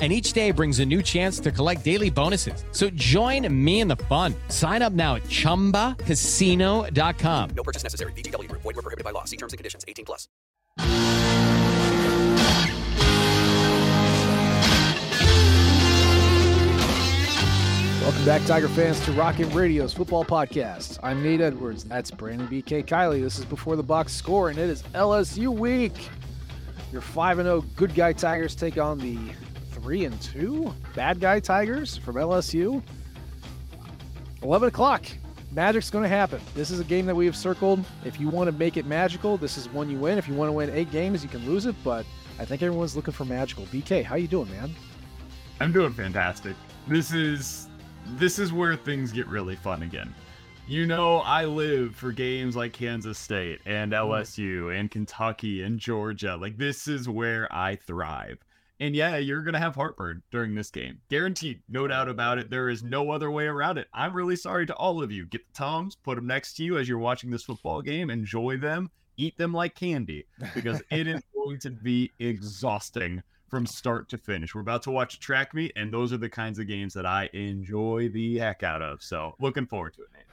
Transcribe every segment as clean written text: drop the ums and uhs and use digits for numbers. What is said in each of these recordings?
and each day brings a new chance to collect daily bonuses. So join me in the fun. Sign up now at ChumbaCasino.com. No purchase necessary. VGW. Void where prohibited by law. See terms and conditions. 18+. Welcome back, Tiger fans, to Rock M Radio's football podcast. I'm Nate Edwards. That's Brandon BK Kiley. This is Before the Box Score, and it is LSU week. Your 5-0 good guy Tigers take on the 3-2 bad guy Tigers from LSU. 11 o'clock. Magic's going to happen. This is a game that we have circled. If you want to make it magical, this is one you win. If you want to win 8 games, you can lose it, but I think everyone's looking for magical. BK, how you doing, man? I'm doing fantastic. This is where things get really fun again. You know, I live for games like Kansas State and LSU and Kentucky and Georgia. Like, this is where I thrive. And yeah, you're going to have heartburn during this game. Guaranteed. No doubt about it. There is no other way around it. I'm really sorry to all of you. Get the Toms, put them next to you as you're watching this football game. Enjoy them. Eat them like candy, because it is going to be exhausting from start to finish. We're about to watch a track meet, and those are the kinds of games that I enjoy the heck out of. So looking forward to it, Nate.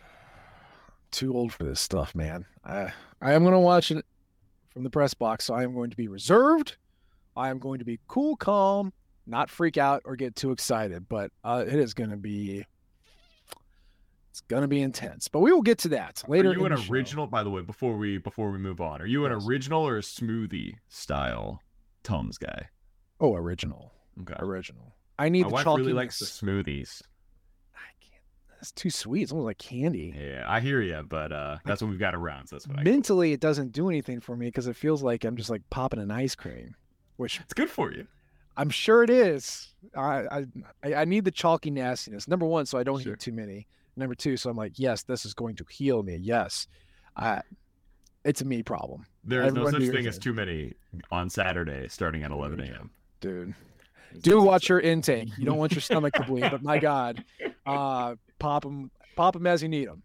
Too old for this stuff, man. I am going to watch it from the press box, so I am going to be reserved. I am going to be cool, calm, not freak out or get too excited, but it is going to be, it's going to be intense, but we will get to that later. Are you an original, by the way, before we move on, are you an original or a smoothie style Tums guy? Oh, original. Okay. Original. I need the chalkiness. My wife really likes the smoothies. That's too sweet. It's almost like candy. Yeah, I hear you, but that's what we've got around. So that's what mentally, it doesn't do anything for me because it feels like I'm just like popping an ice cream. Which it's good for you. I'm sure it is. I need the chalky nastiness. Number one, so I don't eat too many. Number two, so I'm like, yes, this is going to heal me. Yes. It's a me problem. There is no such thing as too many on Saturday starting at 11 a.m. Dude. Do watch your intake. You don't want your stomach to bleed, but my God, pop them as you need them.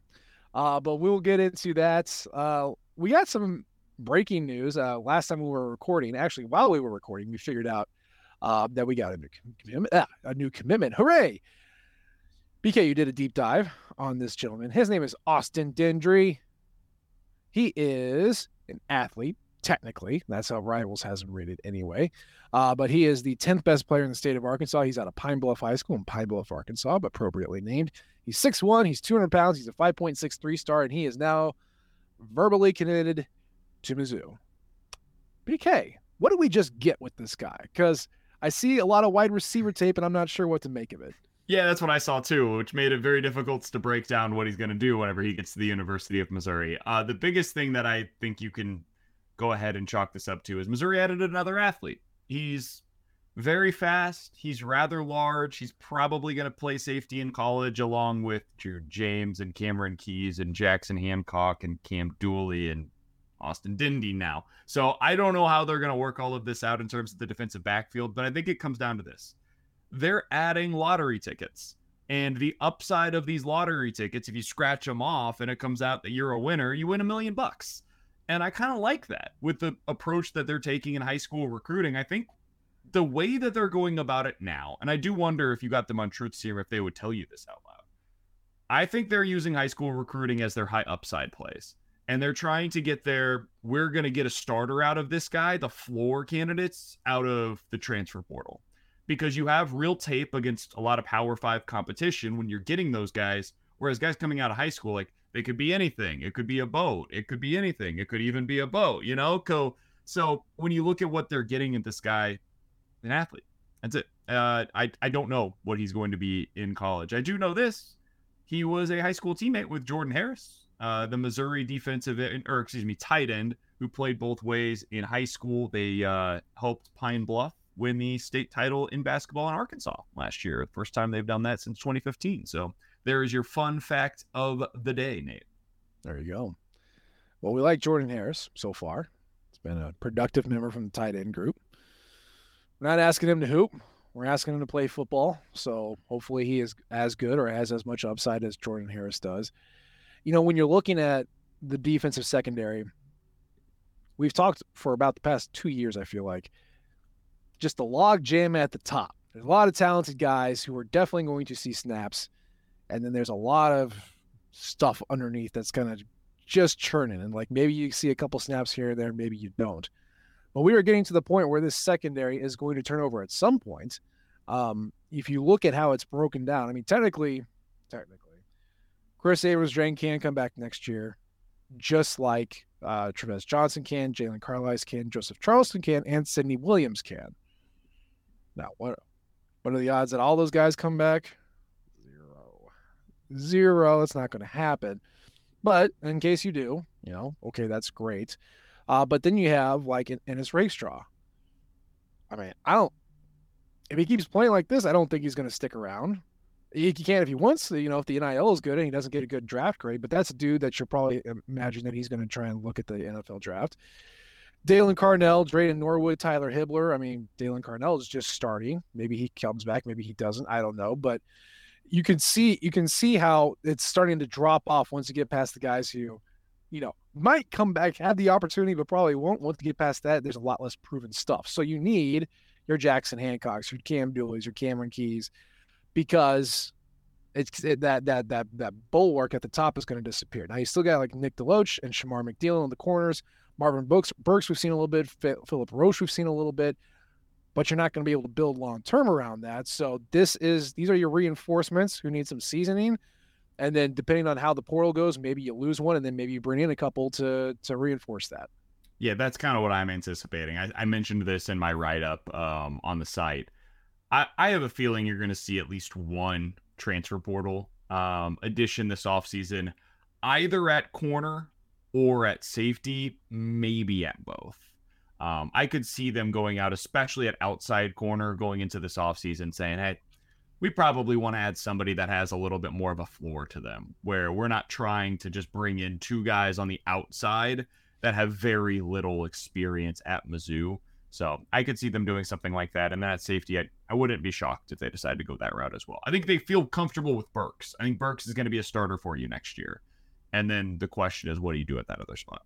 But we'll get into that. We got some breaking news. Last time we were recording, actually while we were recording, we figured out that we got a new commitment. Hooray! BK, you did a deep dive on this gentleman. His name is Austin Dendy. He is an athlete, technically. That's how Rivals has him rated anyway. But he is the 10th best player in the state of Arkansas. He's out of Pine Bluff High School in Pine Bluff, Arkansas, but appropriately named. He's 6'1", he's 200 pounds, he's a 5.63 star, and he is now verbally committed to Mizzou. BK, what did we just get with this guy? Because I see a lot of wide receiver tape, and I'm not sure what to make of it. Yeah, that's what I saw too, which made it very difficult to break down what he's going to do whenever he gets to the University of Missouri. The biggest thing that I think you can go ahead and chalk this up to is Missouri added another athlete. He's very fast. He's rather large. He's probably going to play safety in college along with Drew James and Cameron Keys and Jackson Hancock and Cam Dooley and Austin Dendy now. So I don't know how they're going to work all of this out in terms of the defensive backfield, but I think it comes down to this. They're adding lottery tickets. And the upside of these lottery tickets, if you scratch them off and it comes out that you're a winner, you win $1 million. And I kind of like that with the approach that they're taking in high school recruiting. I think the way that they're going about it now, and I do wonder if you got them on Truth Serum if they would tell you this out loud. I think they're using high school recruiting as their high upside plays. And they're trying to get their, we're going to get a starter out of this guy, the floor candidates, out of the transfer portal. Because you have real tape against a lot of Power 5 competition when you're getting those guys. Whereas guys coming out of high school, like, they could be anything. It could be a boat. It could be anything. It could even be a boat, you know? So when you look at what they're getting at this guy, an athlete, that's it. I don't know what he's going to be in college. I do know this. He was a high school teammate with Jordan Harris, the Missouri tight end, who played both ways in high school. They helped Pine Bluff win the state title in basketball in Arkansas last year. First time they've done that since 2015. So there is your fun fact of the day, Nate. There you go. Well, we like Jordan Harris so far. It's been a productive member from the tight end group. We're not asking him to hoop. We're asking him to play football. So hopefully he is as good or has as much upside as Jordan Harris does. You know, when you're looking at the defensive secondary, we've talked for about the past 2 years, I feel like, just the log jam at the top. There's a lot of talented guys who are definitely going to see snaps, and then there's a lot of stuff underneath that's kind of just churning. And, like, maybe you see a couple snaps here and there, maybe you don't. But we are getting to the point where this secondary is going to turn over at some point. If you look at how it's broken down, I mean, technically, Chris Abrams-Drang can come back next year, just like Travis Johnson can, Jalen Carlisle can, Joseph Charleston can, and Sidney Williams can. Now, what are the odds that all those guys come back? Zero. It's not going to happen. But in case you do, you know, okay, that's great. But then you have, like, Ennis Rakestraw. I mean, if he keeps playing like this, I don't think he's going to stick around. He can if he wants to, you know, if the NIL is good and he doesn't get a good draft grade, but that's a dude that you're probably imagining that he's going to try and look at the NFL draft. Dalen Carnell, Drayden Norwood, Tyler Hibbler. I mean, Dalen Carnell is just starting. Maybe he comes back, maybe he doesn't. I don't know, but you can see how it's starting to drop off once you get past the guys who, you know, might come back, have the opportunity, but probably won't. Once you get past that, there's a lot less proven stuff. So you need your Jackson Hancocks, your Cam Dooley's, your Cameron Keys, because that bulwark at the top is going to disappear. Now, you still got, like, Nick DeLoach and Shamar McDeal in the corners. Marvin Burks we've seen a little bit. Philip Roche we've seen a little bit. But you're not going to be able to build long-term around that. So these are your reinforcements who need some seasoning. And then depending on how the portal goes, maybe you lose one, and then maybe you bring in a couple to reinforce that. Yeah, that's kind of what I'm anticipating. I mentioned this in my write-up on the site. I have a feeling you're going to see at least one transfer portal addition this offseason, either at corner or at safety, maybe at both. I could see them going out, especially at outside corner, going into this offseason saying, hey, we probably want to add somebody that has a little bit more of a floor to them, where we're not trying to just bring in two guys on the outside that have very little experience at Mizzou. So I could see them doing something like that. And then at safety, I wouldn't be shocked if they decide to go that route as well. I think they feel comfortable with Burks. I think Burks is going to be a starter for you next year. And then the question is, what do you do at that other spot?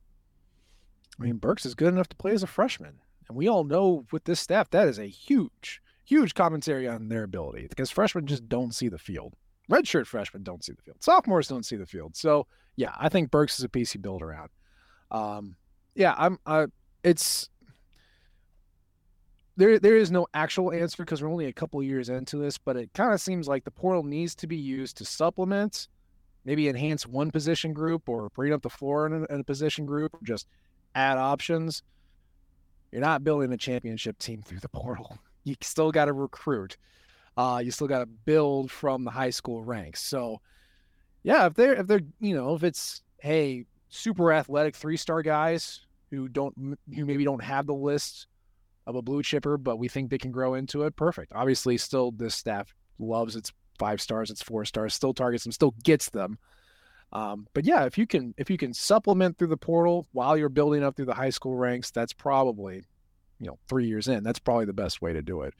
I mean, Burks is good enough to play as a freshman. And we all know with this staff, that is a huge, huge commentary on their ability, because freshmen just don't see the field. Redshirt freshmen don't see the field. Sophomores don't see the field. So, yeah, I think Burks is a piece you build around. There is no actual answer because we're only a couple years into this, but it kind of seems like the portal needs to be used to supplement, maybe enhance one position group or bring up the floor in a position group, just add options. You're not building a championship team through the portal. You still got to recruit. You still got to build from the high school ranks. So, yeah, if it's, hey, super athletic 3-star guys who maybe don't have the list of a blue chipper, but we think they can grow into it. Perfect. Obviously, still this staff loves its 5 stars, its 4 stars, still targets them, still gets them. But yeah, if you can supplement through the portal while you're building up through the high school ranks, that's probably, 3 years in, that's probably the best way to do it.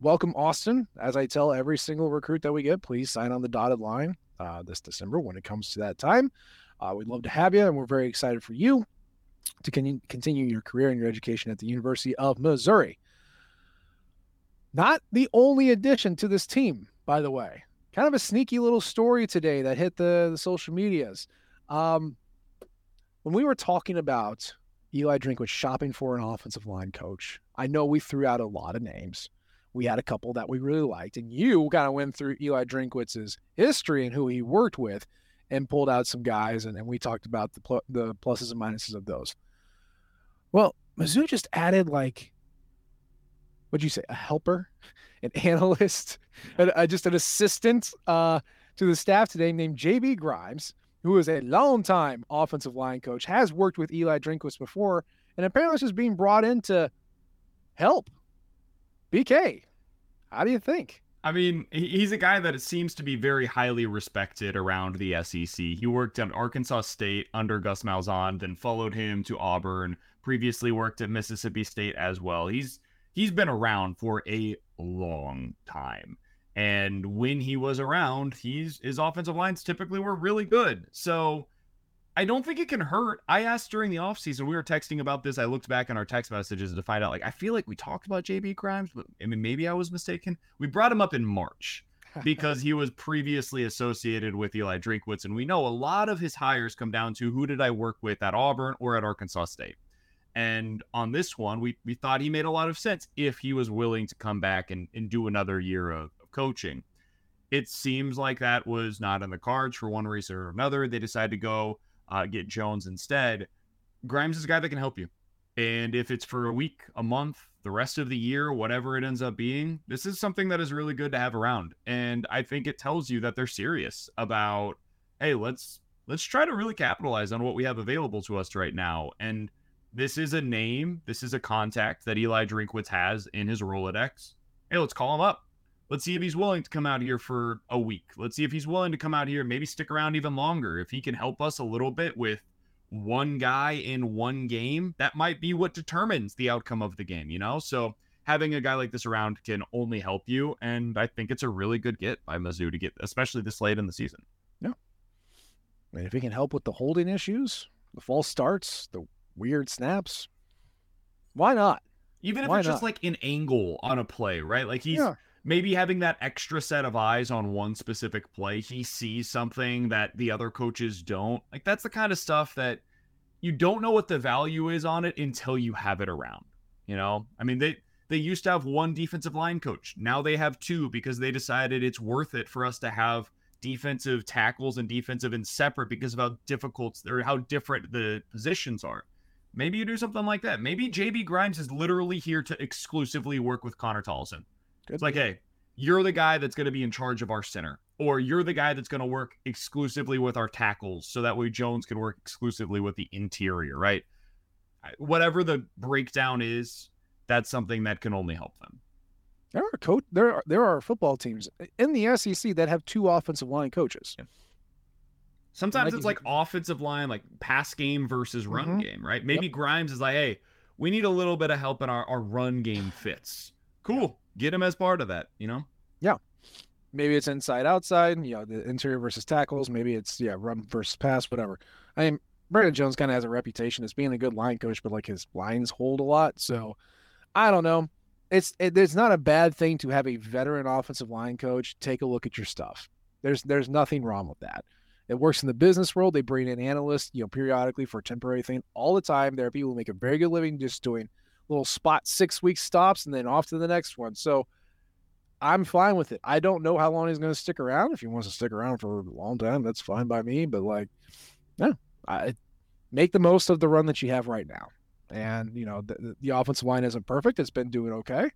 Welcome Austin. As I tell every single recruit that we get, please sign on the dotted line this December when it comes to that time. We'd love to have you, and we're very excited for you to continue your career and your education at the University of Missouri. Not the only addition to this team, by the way. Kind of a sneaky little story today that hit the social medias. When we were talking about Eli Drinkwitz shopping for an offensive line coach, I know we threw out a lot of names. We had a couple that we really liked, and you kind of went through Eli Drinkwitz's history and who he worked with and pulled out some guys, and we talked about the pluses and minuses of those. Well, Mizzou just added, what'd you say, a helper, an analyst, just an assistant to the staff today named JB Grimes, who is a longtime offensive line coach, has worked with Eli Drinkwitz before, and apparently is just being brought in to help. BK, how do you think? I mean, he's a guy that it seems to be very highly respected around the SEC. He worked at Arkansas State under Gus Malzahn, then followed him to Auburn, previously worked at Mississippi State as well. He's been around for a long time. And when he was around, his offensive lines typically were really good. So I don't think it can hurt. I asked during the offseason, we were texting about this. I looked back on our text messages to find out, I feel like we talked about JB Grimes, but I mean, maybe I was mistaken. We brought him up in March because he was previously associated with Eli Drinkwitz. And we know a lot of his hires come down to who did I work with at Auburn or at Arkansas State. And on this one, we thought he made a lot of sense if he was willing to come back and do another year of coaching. It seems like that was not in the cards for one reason or another. They decided to go get Jones instead. Grimes is a guy that can help you. And if it's for a week, a month, the rest of the year, whatever it ends up being, this is something that is really good to have around. And I think it tells you that they're serious about, hey, let's try to really capitalize on what we have available to us right now. And this is a name, this is a contact that Eli Drinkwitz has in his Rolodex. Hey, let's call him up. Let's see if he's willing to come out here for a week. Let's see if he's willing to come out here and maybe stick around even longer. If he can help us a little bit with one guy in one game, that might be what determines the outcome of the game? So having a guy like this around can only help you, and I think it's a really good get by Mizzou to get, especially this late in the season. Yeah. And if he can help with the holding issues, the false starts, the weird snaps, why not? Even if it's just like an angle on a play, right? Like he's maybe having that extra set of eyes on one specific play. He sees something that the other coaches don't. Like that's the kind of stuff that you don't know what the value is on it until you have it around. I mean, they used to have one defensive line coach. Now they have two because they decided it's worth it for us to have defensive tackles and defensive ends separate because of how difficult or how different the positions are. Maybe you do something like that. Maybe JB Grimes is literally here to exclusively work with Connor Tolleson. It's like, hey, you're the guy that's going to be in charge of our center, or you're the guy that's going to work exclusively with our tackles, so that way Jones can work exclusively with the interior, right? Whatever the breakdown is, that's something that can only help them. There are football teams in the SEC that have two offensive line coaches. Yeah. Sometimes it's like offensive line, like pass game versus run game, right? Maybe Grimes is like, hey, we need a little bit of help in our run game fits. Cool. Get him as part of that? Yeah. Maybe it's inside, outside, the interior versus tackles. Maybe it's, run versus pass, whatever. I mean, Brandon Jones kind of has a reputation as being a good line coach, but his lines hold a lot. So I don't know. It's not a bad thing to have a veteran offensive line coach take a look at your stuff. There's nothing wrong with that. It works in the business world. They bring in analysts, periodically for a temporary thing all the time. There are people who make a very good living just doing little spot 6-week stops and then off to the next one. So I'm fine with it. I don't know how long he's going to stick around. If he wants to stick around for a long time, that's fine by me. But make the most of the run that you have right now. And, the offensive line isn't perfect. It's been doing okay.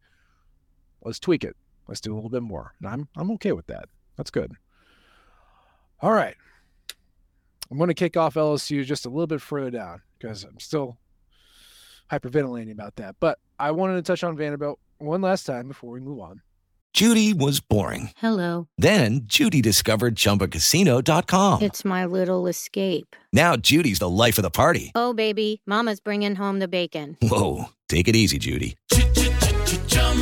Let's tweak it. Let's do a little bit more. And I'm okay with that. That's good. All right. I'm going to kick off LSU just a little bit further down because I'm still hyperventilating about that. But I wanted to touch on Vanderbilt one last time before we move on. Judy was boring. Hello. Then Judy discovered ChumbaCasino.com. It's my little escape. Now Judy's the life of the party. Oh, baby, mama's bringing home the bacon. Whoa, take it easy, Judy.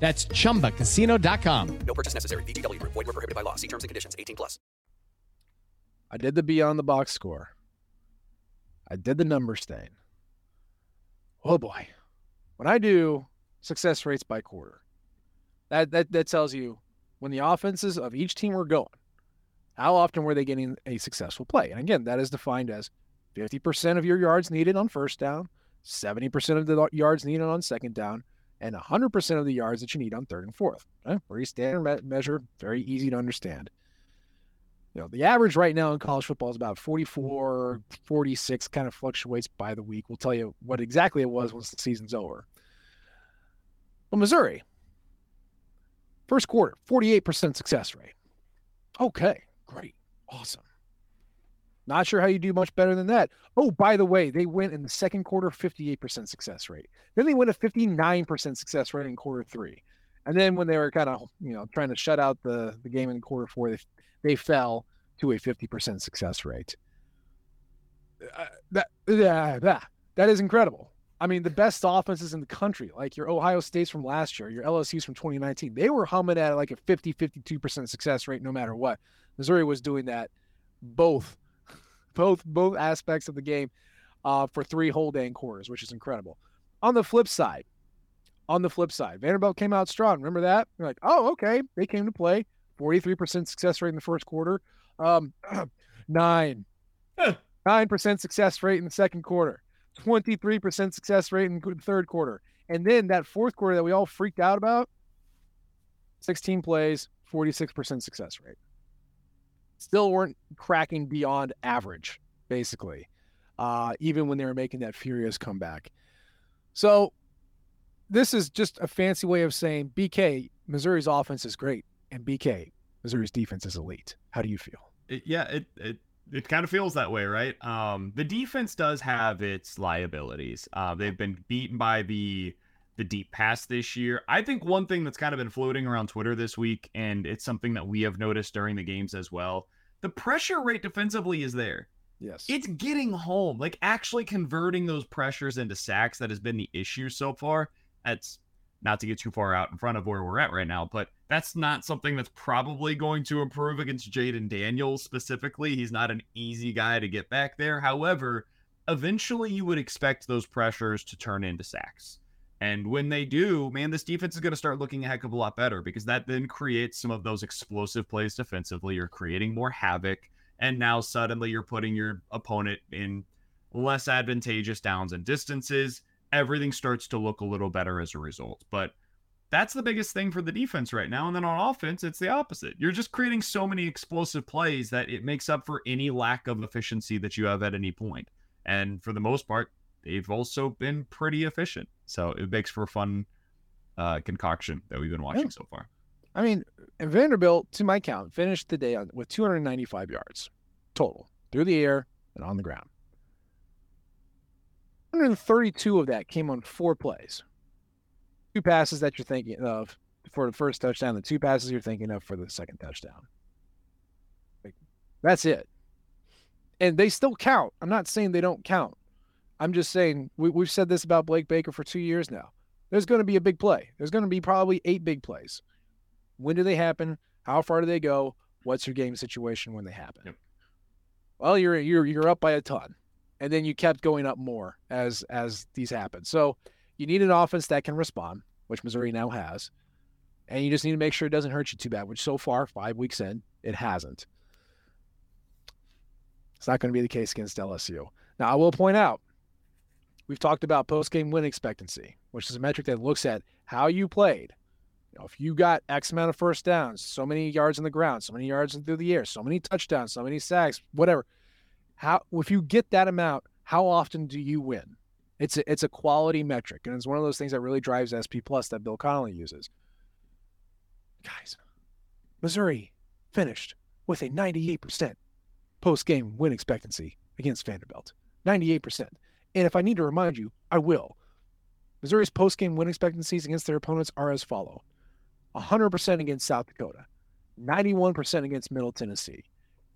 That's ChumbaCasino.com. No purchase necessary. VGW. Void where prohibited by law. See terms and conditions. 18 plus. I did the beyond the box score. I did the numbers thing. Oh, boy. When I do success rates by quarter, that tells you when the offenses of each team were going, how often were they getting a successful play? And again, that is defined as 50% of your yards needed on first down, 70% of the yards needed on second down, and 100% of the yards that you need on third and fourth. Okay? Very standard measure, very easy to understand. You know, the average right now in college football is about 44, 46, kind of fluctuates by the week. We'll tell you what exactly it was once the season's over. Well, Missouri, first quarter, 48% success rate. Okay, great, awesome. Not sure how you do much better than that. Oh, by the way, they went in the second quarter, 58% success rate. Then they went a 59% success rate in quarter three. And then when they were kind of, you know, trying to shut out the game in quarter four, they fell to a 50% success rate. That is incredible. I mean, the best offenses in the country, like your Ohio States from last year, your LSUs from 2019, they were humming at like a 50, 52% success rate no matter what. Missouri was doing that both aspects of the game for three whole dang quarters, which is incredible. On the flip side, Vanderbilt came out strong. Remember that? You're like, oh, okay. They came to play. 43% success rate in the first quarter. 9% success rate in the second quarter. 23% success rate in the third quarter. And then that fourth quarter that we all freaked out about, 16 plays, 46% success rate. Still weren't cracking beyond average, basically, even when they were making that furious comeback. So this is just a fancy way of saying, BK, Missouri's offense is great, and BK, Missouri's defense is elite. How do you feel? It kind of feels that way, right? The defense does have its liabilities. They've been beaten by the deep pass this year. I think one thing that's kind of been floating around Twitter this week, and it's something that we have noticed during the games as well, the pressure rate defensively is there. Yes. It's getting home, like actually converting those pressures into sacks. That has been the issue so far. That's not to get too far out in front of where we're at right now, but that's not something that's probably going to improve against Jaden Daniels specifically. He's not an easy guy to get back there. However, eventually you would expect those pressures to turn into sacks. And when they do, man, this defense is going to start looking a heck of a lot better, because that then creates some of those explosive plays defensively. You're creating more havoc, and now suddenly you're putting your opponent in less advantageous downs and distances. Everything starts to look a little better as a result. But that's the biggest thing for the defense right now. And then on offense, it's the opposite. You're just creating so many explosive plays that it makes up for any lack of efficiency that you have at any point. And for the most part, they've also been pretty efficient. So it makes for a fun concoction that we've been watching so far. I mean, Vanderbilt, to my count, finished the day with 295 yards total through the air and on the ground. 132 of that came on 4 plays. 2 passes that you're thinking of for the first touchdown, the 2 passes you're thinking of for the second touchdown. Like, that's it. And they still count. I'm not saying they don't count. I'm just saying we've said this about Blake Baker for 2 years now. There's going to be a big play. There's going to be probably 8 big plays. When do they happen? How far do they go? What's your game situation when they happen? Yep. Well, you're up by a ton. And then you kept going up more as these happen. So you need an offense that can respond, which Missouri now has. And you just need to make sure it doesn't hurt you too bad, which so far, 5 weeks in, it hasn't. It's not going to be the case against LSU. Now, I will point out, we've talked about post-game win expectancy, which is a metric that looks at how you played. You know, if you got X amount of first downs, so many yards on the ground, so many yards through the air, so many touchdowns, so many sacks, whatever. How, if you get that amount, how often do you win? It's a quality metric, and it's one of those things that really drives SP Plus that Bill Connolly uses. Guys, Missouri finished with a 98% post-game win expectancy against Vanderbilt. 98%. And if I need to remind you, I will. Missouri's post-game win expectancies against their opponents are as follows: 100% against South Dakota, 91% against Middle Tennessee,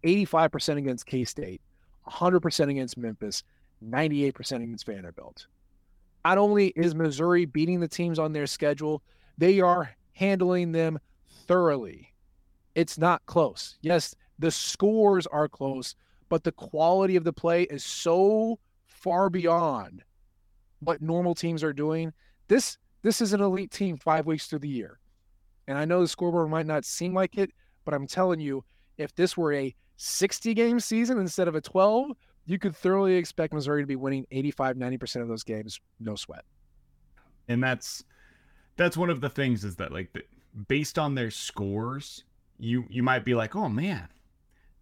85% against K-State, 100% against Memphis, 98% against Vanderbilt. Not only is Missouri beating the teams on their schedule, they are handling them thoroughly. It's not close. Yes, the scores are close, but the quality of the play is so far beyond what normal teams are doing. This is an elite team 5 weeks through the year. And I know the scoreboard might not seem like it, but I'm telling you, if this were a 60-game season instead of a 12, you could thoroughly expect Missouri to be winning 85, 90% of those games, no sweat. And that's one of the things is that, like, based on their scores, you might be like, oh, man,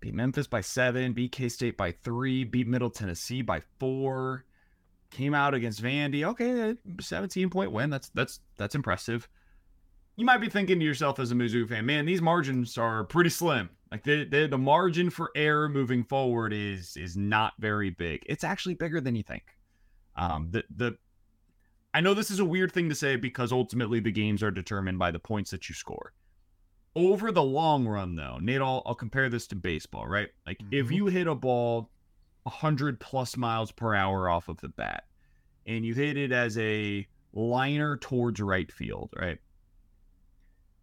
beat Memphis by 7, beat K-State by 3, beat Middle Tennessee by 4, came out against Vandy. Okay, 17-point win. That's impressive. You might be thinking to yourself as a Mizzou fan, man, these margins are pretty slim. Like the margin for error moving forward is not very big. It's actually bigger than you think. I know this is a weird thing to say because ultimately the games are determined by the points that you score. Over the long run, though, Nate, I'll compare this to baseball, right? Like if you hit a ball 100-plus miles per hour off of the bat and you hit it as a liner towards right field, right?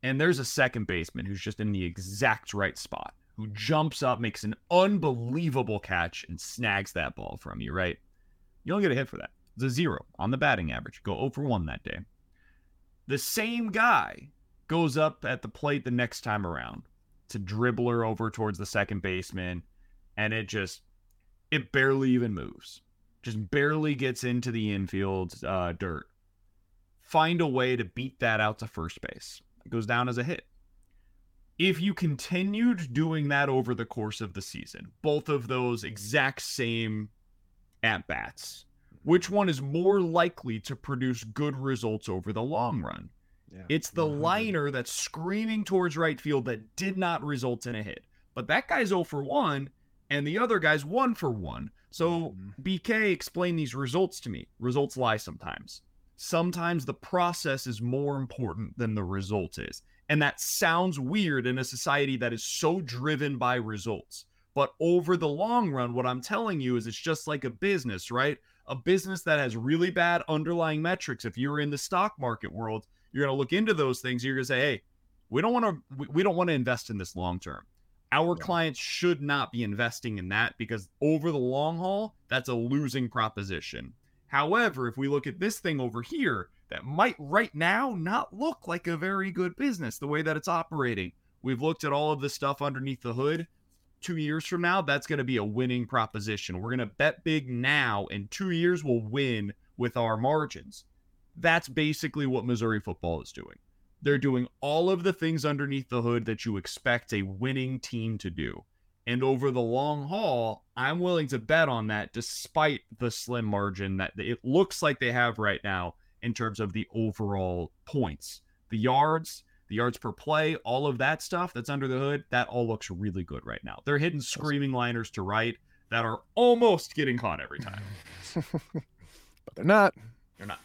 And there's a second baseman who's just in the exact right spot, who jumps up, makes an unbelievable catch, and snags that ball from you, right? You don't get a hit for that. It's a 0 on the batting average. Go 0 for 1 that day. The same guy goes up at the plate the next time around to dribbler over towards the second baseman, and it barely even moves. Just barely gets into the infield dirt. Find a way to beat that out to first base. Goes down as a hit. If you continued doing that over the course of the season, both of those exact same at-bats, which one is more likely to produce good results over the long run? Yeah. It's the liner that's screaming towards right field that did not result in a hit. But that guy's 0 for 1, and the other guy's 1 for 1. So BK explained these results to me. Results lie sometimes. Sometimes the process is more important than the result is. And that sounds weird in a society that is so driven by results. But over the long run, what I'm telling you is it's just like a business, right? A business that has really bad underlying metrics. If you're in the stock market world, you're going to look into those things. You're going to say, hey, we don't want to invest in this long term. Our clients should not be investing in that because over the long haul, that's a losing proposition. However, if we look at this thing over here, that might right now not look like a very good business, the way that it's operating. We've looked at all of the stuff underneath the hood. 2 years from now, that's going to be a winning proposition. We're going to bet big now, and 2 years we'll win with our margins. That's basically what Missouri football is doing. They're doing all of the things underneath the hood that you expect a winning team to do. And over the long haul, I'm willing to bet on that despite the slim margin that it looks like they have right now in terms of the overall points, the yards per play, all of that stuff that's under the hood, that all looks really good right now. They're hitting screaming liners to right that are almost getting caught every time. But they're not. They're not.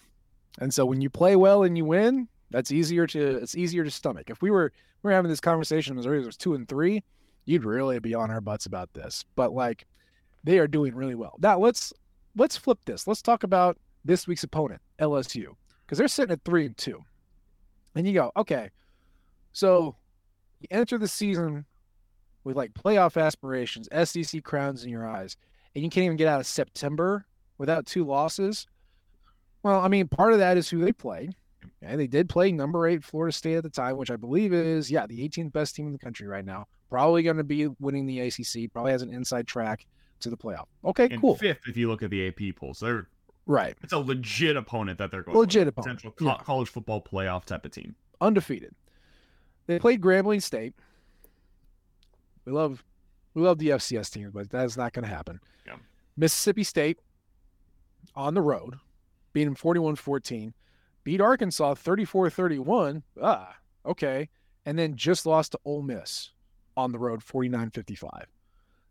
And so when you play well and you win, that's easier to, it's easier to stomach. If we were having this conversation in Missouri, it was 2-3, you'd really be on our butts about this. But like, they are doing really well. Now let's flip this. Let's talk about this week's opponent, LSU, because they're sitting at 3-2. And you go, okay, so you enter the season with like playoff aspirations, SEC crowns in your eyes, and you can't even get out of September without two losses. Well, I mean, part of that is who they played. And they did play number 8 Florida State at the time, which I believe is, the 18th best team in the country right now. Probably going to be winning the ACC, probably has an inside track to the playoff. Okay, and cool. 5th if you look at the AP polls. They're right. It's a legit opponent that they're going to potential college football playoff type of team. Undefeated. They played Grambling State. We love the FCS teams, but that's not going to happen. Yeah. Mississippi State on the road, beating 41-14. Beat Arkansas 34-31. Ah, okay. And then just lost to Ole Miss on the road 49-55.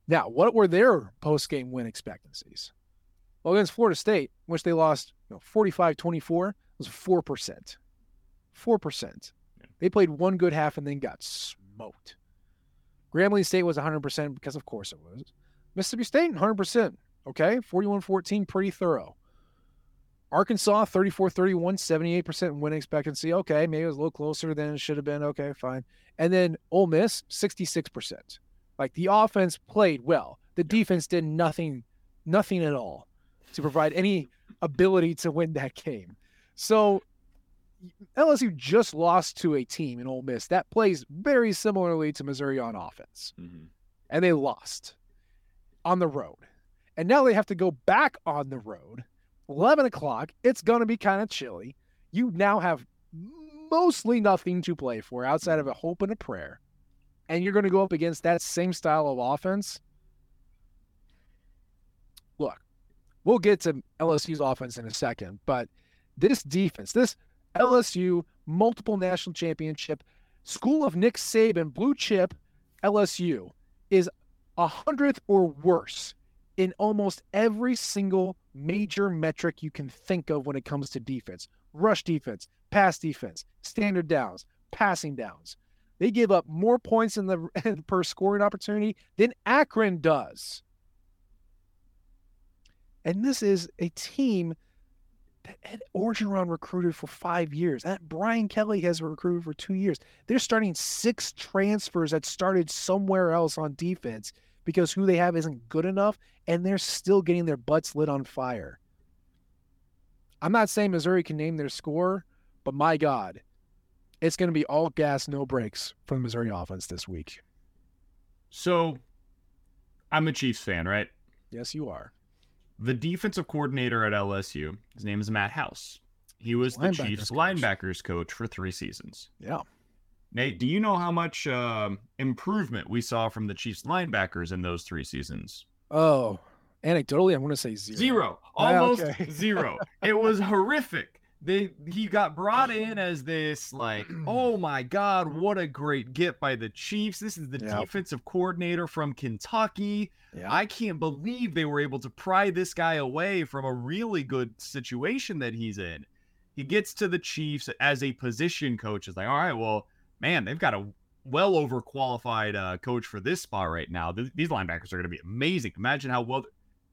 Now, what were their post-game win expectancies? Well, against Florida State, which they lost 45-24, was 4%. 4%. Yeah. They played one good half and then got smoked. Grambling State was 100% because, of course, it was. Mississippi State, 100%. Okay, 41-14, pretty thorough. Arkansas, 34-31, 78% win expectancy. Okay, maybe it was a little closer than it should have been. Okay, fine. And then Ole Miss, 66%. Like, the offense played well. The defense did nothing at all to provide any ability to win that game. So LSU just lost to a team in Ole Miss that plays very similarly to Missouri on offense. Mm-hmm. And they lost on the road. And now they have to go back on the road. 11 o'clock, it's going to be kind of chilly. You now have mostly nothing to play for outside of a hope and a prayer. And you're going to go up against that same style of offense. Look, we'll get to LSU's offense in a second, but this defense, this LSU multiple national championship, school of Nick Saban, blue chip LSU is 100th or worse in almost every single major metric you can think of when it comes to defense. Rush defense, pass defense, standard downs, passing downs. They give up more points in the per scoring opportunity than Akron does. And this is a team that Ed Orgeron recruited for 5 years, that Brian Kelly has recruited for 2 years. They're starting 6 transfers that started somewhere else on defense because who they have isn't good enough, and they're still getting their butts lit on fire. I'm not saying Missouri can name their score, but my God, it's going to be all gas, no brakes from Missouri offense this week. So, I'm a Chiefs fan, right? Yes, you are. The defensive coordinator at LSU, his name is Matt House. He was the Chiefs linebackers coach for 3 seasons. Yeah. Nate, do you know how much improvement we saw from the Chiefs linebackers in those 3 seasons? Oh, anecdotally, I'm going to say zero. Zero. Almost zero. It was horrific. He got brought in as this, like, oh my God, what a great get by the Chiefs. This is the defensive coordinator from Kentucky. Yep. I can't believe they were able to pry this guy away from a really good situation that he's in. He gets to the Chiefs as a position coach. It's like, all right, well, man, they've got a well overqualified coach for this spot right now. These linebackers are going to be amazing. Imagine how well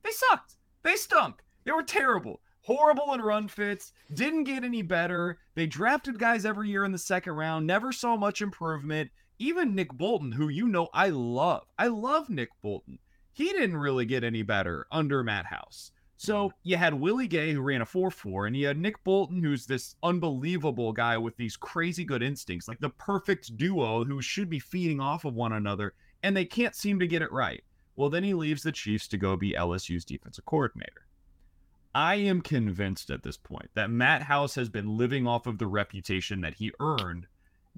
they sucked. They stunk. They were terrible. Horrible in run fits. Didn't get any better. They drafted guys every year in the second round. Never saw much improvement. Even Nick Bolton, who I love. I love Nick Bolton. He didn't really get any better under Matt House. So you had Willie Gay, who ran a 4.4, and you had Nick Bolton, who's this unbelievable guy with these crazy good instincts, like the perfect duo who should be feeding off of one another. and they can't seem to get it right. Well, then he leaves the Chiefs to go be LSU's defensive coordinator. I am convinced at this point that Matt House has been living off of the reputation that he earned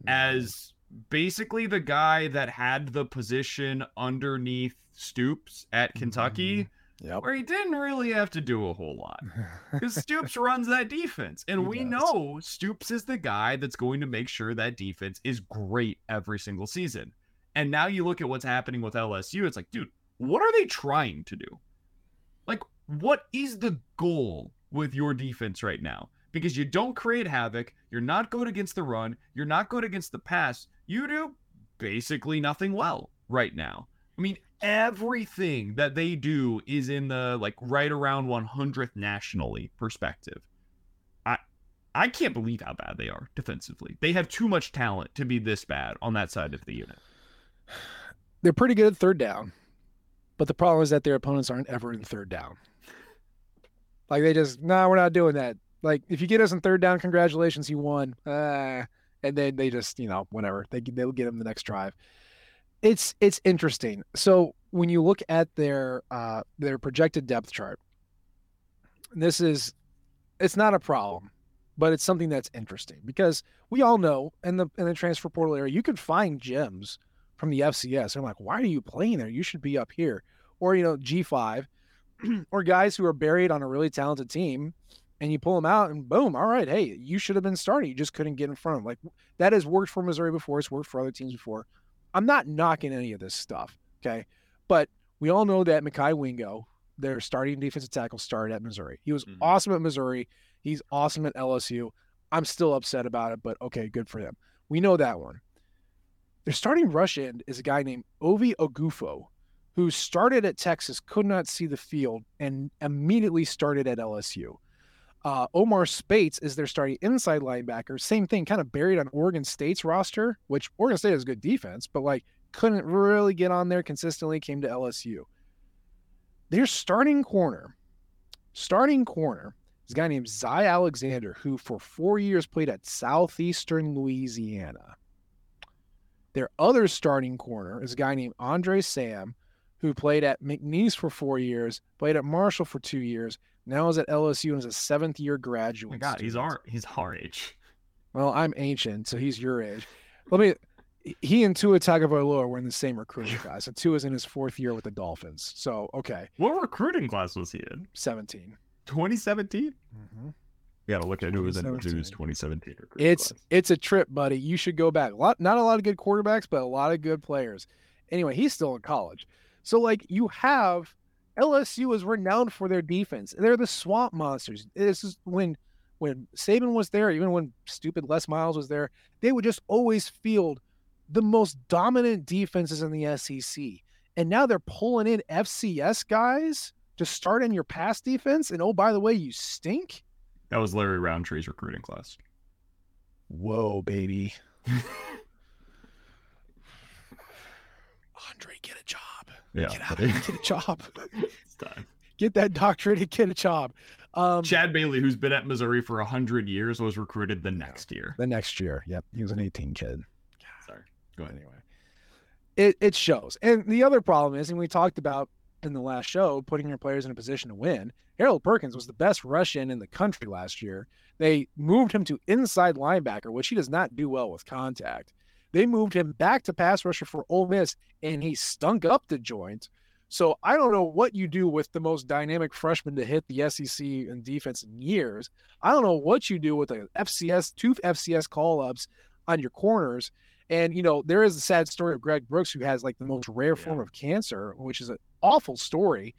as basically the guy that had the position underneath Stoops at Kentucky, where he didn't really have to do a whole lot because Stoops runs that defense. And we know Stoops is the guy that's going to make sure that defense is great every single season. And now you look at what's happening with LSU. It's like, dude, what are they trying to do? Like, what is the goal with your defense right now? Because you don't create havoc. You're not good against the run. You're not good against the pass. You do basically nothing well right now. I mean, everything that they do is in the, like, right around 100th nationally perspective. I can't believe how bad they are defensively. They have too much talent to be this bad on that side of the unit. They're pretty good at third down, but the problem is that their opponents aren't ever in third down. Like, they just, we're not doing that. Like, if you get us in third down, congratulations, you won. And then they just, whatever. They'll get them the next drive. It's interesting. So when you look at their projected depth chart, it's not a problem, but it's something that's interesting because we all know in the transfer portal area, you can find gems from the FCS. I'm like, why are you playing there? You should be up here. Or, G5 or guys who are buried on a really talented team and you pull them out and boom, all right, hey, you should have been starting. You just couldn't get in front of them. Like, that has worked for Missouri before. It's worked for other teams before. I'm not knocking any of this stuff, okay? But we all know that Mekhi Wingo, their starting defensive tackle, started at Missouri. He was awesome at Missouri. He's awesome at LSU. I'm still upset about it, but okay, good for them. We know that one. Their starting rush end is a guy named Ovi Ogufo, who started at Texas, could not see the field, and immediately started at LSU. Omar Spates is their starting inside linebacker. Same thing, kind of buried on Oregon State's roster, which Oregon State has good defense, but like couldn't really get on there consistently, came to LSU. Their starting corner is a guy named Zy Alexander, who for 4 years played at Southeastern Louisiana. Their other starting corner is a guy named Andre Sam, who played at McNeese for 4 years, played at Marshall for 2 years, now is at LSU and is a seventh-year graduate. Oh my God, he's our age. Well, I'm ancient, so he's your age. He and Tua Tagovailoa were in the same recruiting class. So Tua's in his fourth year with the Dolphins. So, okay. What recruiting class was he in? 2017? Mm-hmm. You got to look at who was in Mizzou's 2017 recruiting class. It's a trip, buddy. You should go back. Not a lot of good quarterbacks, but a lot of good players. Anyway, he's still in college. So, like, you have... LSU is renowned for their defense. They're the swamp monsters. This is when Saban was there, even when stupid Les Miles was there, they would just always field the most dominant defenses in the SEC. And now they're pulling in FCS guys to start in your pass defense. And, oh, by the way, you stink? That was Larry Roundtree's recruiting class. Whoa, baby. Andre, get a job. Yeah, get out, get a job. It's time. Get that doctorate and get a job. Chad Bailey, who's been at Missouri for 100 years, was recruited the next year. The next year, yep. He was an 18 kid. God. Sorry. Go ahead. Anyway. It shows. And the other problem is, and we talked about in the last show, putting your players in a position to win, Harold Perkins was the best rush-in in the country last year. They moved him to inside linebacker, which he does not do well with contact. They moved him back to pass rusher for Ole Miss, and he stunk up the joint. So I don't know what you do with the most dynamic freshman to hit the SEC in defense in years. I don't know what you do with two FCS call-ups on your corners. And, there is a sad story of Greg Brooks, who has, like, the most rare form of cancer, which is an awful story,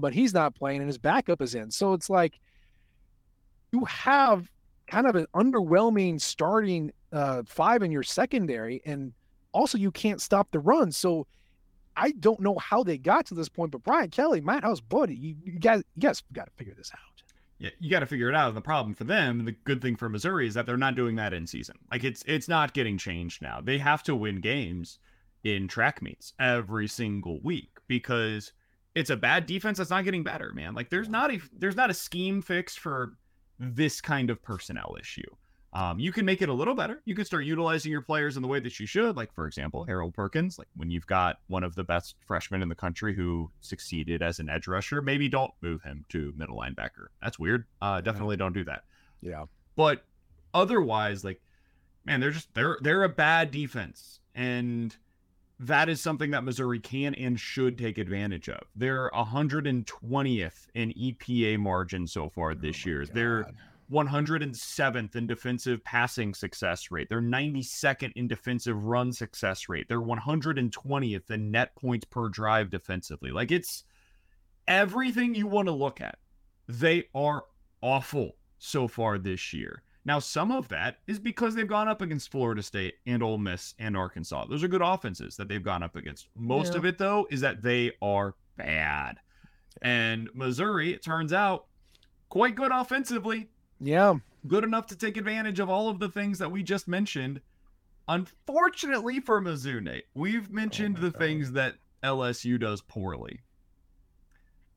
but he's not playing, and his backup is in. So it's like you have kind of an underwhelming starting five in your secondary, and also you can't stop the run. So I don't know how they got to this point, but Brian Kelly, Matt House, buddy, you guys got to figure this out. Yeah, you got to figure it out. And the problem for them, the good thing for Missouri, is that they're not doing that in season. Like, it's not getting changed now. They have to win games in track meets every single week because it's a bad defense that's not getting better, man. Like, there's not a scheme fix for this kind of personnel issue. You can make it a little better. You can start utilizing your players in the way that you should. Like, for example, Harold Perkins, like when you've got one of the best freshmen in the country who succeeded as an edge rusher, maybe don't move him to middle linebacker. That's weird. Definitely don't do that. Yeah. But otherwise, like, man, they're a bad defense. And that is something that Missouri can and should take advantage of. They're 120th in EPA margin so far this year. God. They're 107th in defensive passing success rate. They're 92nd in defensive run success rate. They're 120th in net points per drive defensively. Like, it's everything you want to look at. They are awful so far this year. Now, some of that is because they've gone up against Florida State and Ole Miss and Arkansas. Those are good offenses that they've gone up against. Most of it, though, is that they are bad. And Missouri, it turns out, quite good offensively. Yeah. Good enough to take advantage of all of the things that we just mentioned. Unfortunately for Mizzou, Nate, we've mentioned things that LSU does poorly.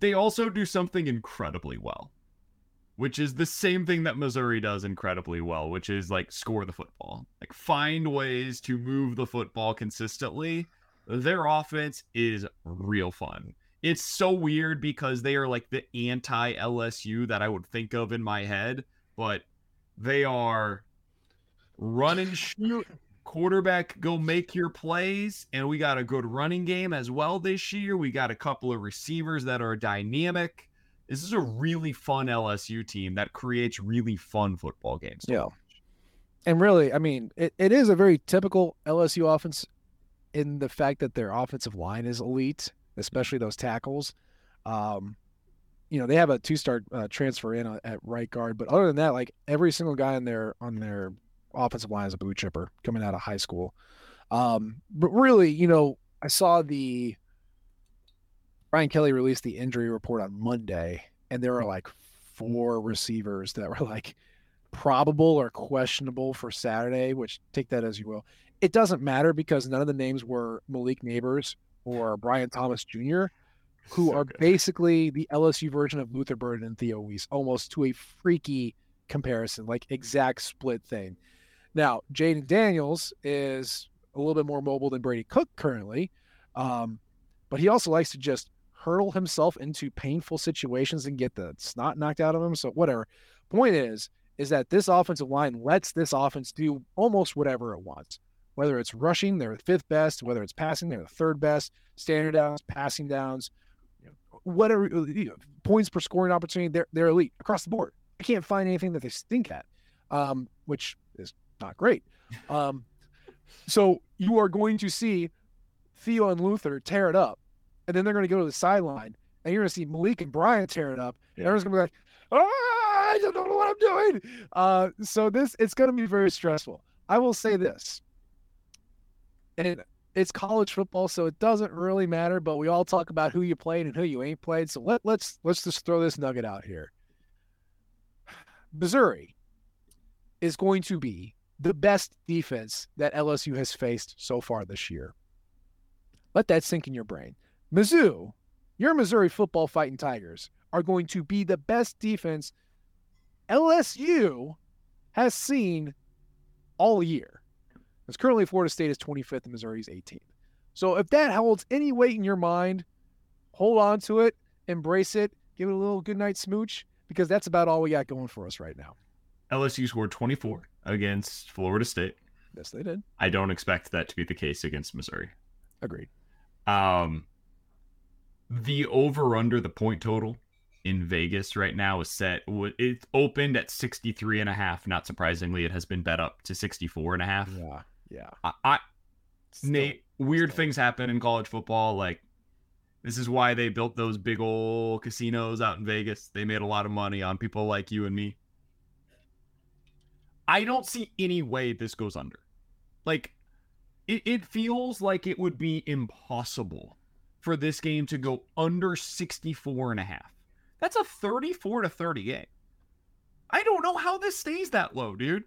They also do something incredibly well, which is the same thing that Missouri does incredibly well, which is like score the football, like find ways to move the football consistently. Their offense is real fun. It's so weird because they are like the anti-LSU that I would think of in my head, but they are run and shoot, quarterback, go make your plays, and we got a good running game as well this year. We got a couple of receivers that are dynamic. This is a really fun LSU team that creates really fun football games. Yeah, and really, I mean, it is a very typical LSU offense in the fact that their offensive line is elite, especially those tackles. You know, they have a two-star transfer in at right guard, but other than that, like every single guy on their offensive line is a blue chipper coming out of high school. But really, you know, I saw Brian Kelly released the injury report on Monday, and there were like 4 receivers that were like probable or questionable for Saturday, which take that as you will. It doesn't matter because none of the names were Malik Neighbors or Brian Thomas Jr., who are basically the LSU version of Luther Burden and Theo Weiss, almost to a freaky comparison, like exact split thing. Now, Jaden Daniels is a little bit more mobile than Brady Cook currently, but he also likes to just hurtle himself into painful situations and get the snot knocked out of him, so whatever. Point is that this offensive line lets this offense do almost whatever it wants. Whether it's rushing, they're the 5th best. Whether it's passing, they're the 3rd best. Standard downs, passing downs, whatever, you know, points per scoring opportunity, they're elite across the board. I can't find anything that they stink at, which is not great. So you are going to see Theo and Luther tear it up, and then they're going to go to the sideline, and you're going to see Malik and Brian tear it up, and everyone's going to be like, I don't know what I'm doing. It's going to be very stressful. I will say this. And it's college football, so it doesn't really matter, but we all talk about who you played and who you ain't played. So let's just throw this nugget out here. Missouri is going to be the best defense that LSU has faced so far this year. Let that sink in your brain. Mizzou, your Missouri football fighting Tigers, are going to be the best defense LSU has seen all year. Because currently Florida State is 25th and Missouri is 18th. So if that holds any weight in your mind, hold on to it, embrace it, give it a little goodnight smooch, because that's about all we got going for us right now. LSU scored 24 against Florida State. Yes, they did. I don't expect that to be the case against Missouri. Agreed. The over-under, the point total in Vegas right now is set. It opened at 63.5. Not surprisingly, it has been bet up to 64.5. Yeah. Yeah. Nate, weird things happen in college football. Like, this is why they built those big old casinos out in Vegas. They made a lot of money on people like you and me. I don't see any way this goes under. Like, it feels like it would be impossible for this game to go under 64.5. That's a 34-30 game. I don't know how this stays that low, dude.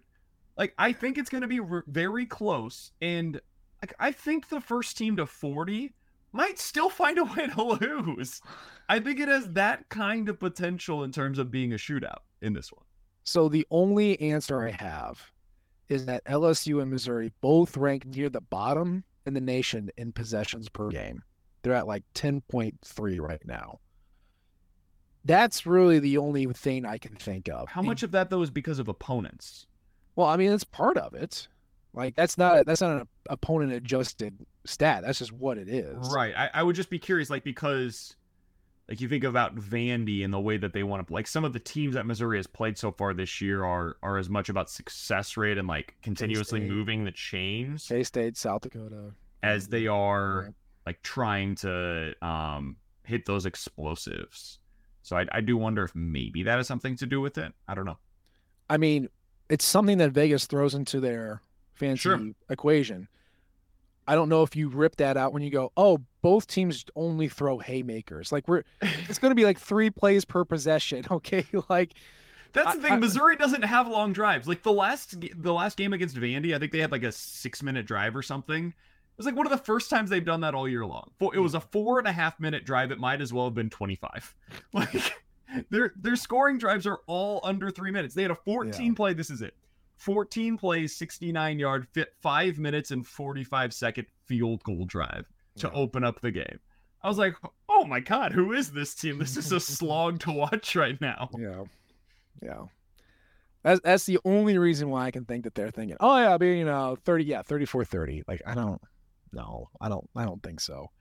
Like, I think it's going to be very close, and like, I think the first team to 40 might still find a way to lose. I think it has that kind of potential in terms of being a shootout in this one. So the only answer I have is that LSU and Missouri both rank near the bottom in the nation in possessions per game. They're at like 10.3 right now. That's really the only thing I can think of. How much of that, though, is because of opponents? Well, I mean, that's part of it. Like, that's not an opponent-adjusted stat. That's just what it is. Right. I would just be curious, like, because, like, you think about Vandy and the way that they want to play. Like, some of the teams that Missouri has played so far this year are as much about success rate and, like, continuously moving the chains. K-State, South Dakota. As they are, like, trying to hit those explosives. So I do wonder if maybe that has something to do with it. I don't know. I mean, it's something that Vegas throws into their fancy equation. I don't know if you rip that out when you go, oh, both teams only throw haymakers. Like it's going to be like 3 plays per possession. Okay, like that's the thing. Missouri doesn't have long drives. Like the last game against Vandy, I think they had like a 6-minute drive or something. It was like one of the first times they've done that all year long. It was a 4.5-minute drive. It might as well have been 25. Like their scoring drives are all under 3 minutes. They had a 14-play. This is it. 14 plays, 69-yard, 5 minutes and 45-second field goal drive to open up the game. I was like, oh my God, who is this team? This is a slog to watch right now. Yeah. That's the only reason why I can think that they're thinking, oh yeah, I mean, 34-30. Like I don't think so.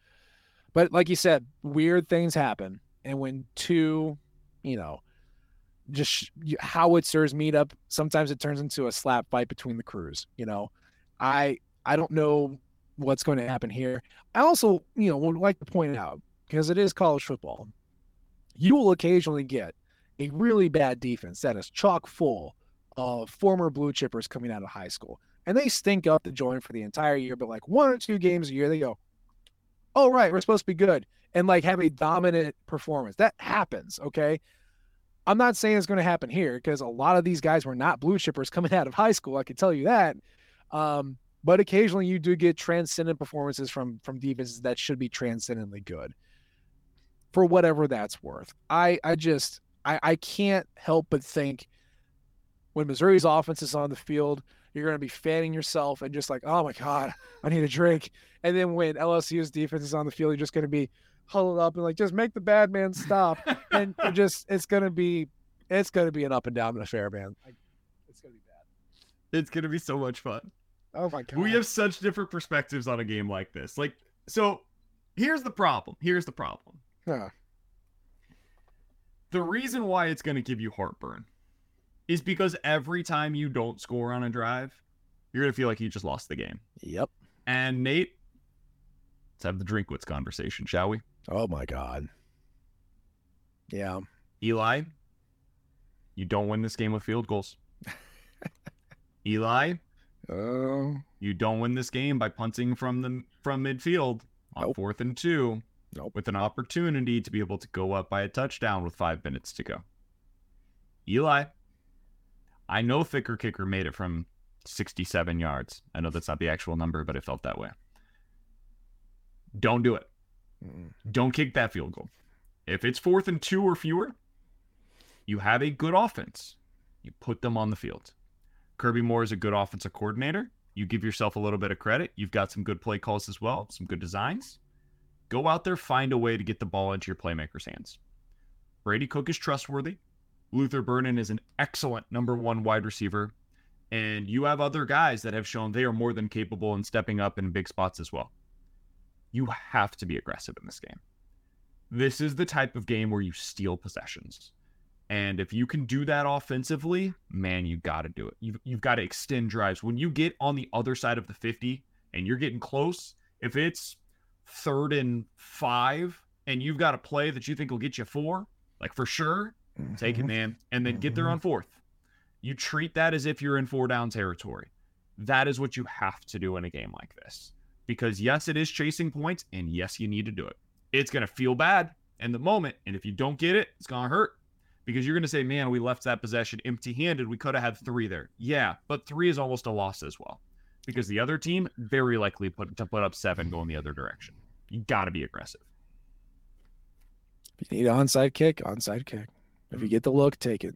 But like you said, weird things happen. And when two, just howitzers meet up, sometimes it turns into a slap fight between the crews. I don't know what's going to happen here. I also, would like to point out, because it is college football, you will occasionally get a really bad defense that is chock full of former blue chippers coming out of high school. And they stink up the joint for the entire year, but like 1 or 2 games a year, they go, oh, right, we're supposed to be good, and like have a dominant performance. That happens, okay? I'm not saying it's going to happen here because a lot of these guys were not blue chippers coming out of high school, I can tell you that. But occasionally you do get transcendent performances from defenses that should be transcendently good, for whatever that's worth. I can't help but think when Missouri's offense is on the field, you're going to be fanning yourself and just like, oh my God, I need a drink. And then when LSU's defense is on the field, you're just going to be huddled up and like, just make the bad man stop. And it's going to be an up and down affair, man. It's going to be bad. It's going to be so much fun. Oh my God. We have such different perspectives on a game like this. Like, so here's the problem. Huh. The reason why it's going to give you heartburn is because every time you don't score on a drive, you're going to feel like you just lost the game. Yep. And Nate, let's have the Drinkwitz conversation, shall we? Oh, my God. Yeah. Eli, you don't win this game with field goals. Eli, you don't win this game by punting from midfield on 4th and 2 with an opportunity to be able to go up by a touchdown with 5 minutes to go. Eli, I know Thicker Kicker made it from 67 yards. I know that's not the actual number, but it felt that way. Don't do it. Don't kick that field goal. If it's 4th and 2 or fewer, you have a good offense. You put them on the field. Kirby Moore is a good offensive coordinator. You give yourself a little bit of credit. You've got some good play calls as well, some good designs. Go out there, find a way to get the ball into your playmakers' hands. Brady Cook is trustworthy. Luther Burden is an excellent number 1 wide receiver, and you have other guys that have shown they are more than capable in stepping up in big spots as well. You have to be aggressive in this game. This is the type of game where you steal possessions, and if you can do that offensively, man, you got to do it. You've got to extend drives. When you get on the other side of the 50 and you're getting close, if it's 3rd and 5 and you've got a play that you think will get you 4, like for sure, take it, man, and then get there on 4th. You treat that as if you're in 4-down territory. That is what you have to do in a game like this. Because yes, it is chasing points, and yes, you need to do it. It's going to feel bad in the moment, and if you don't get it, it's going to hurt. Because you're going to say, man, we left that possession empty-handed. We could have had 3 there. Yeah, but 3 is almost a loss as well. Because the other team very likely put up 7 going the other direction. You got to be aggressive. If you need an onside kick. If you get the look, take it.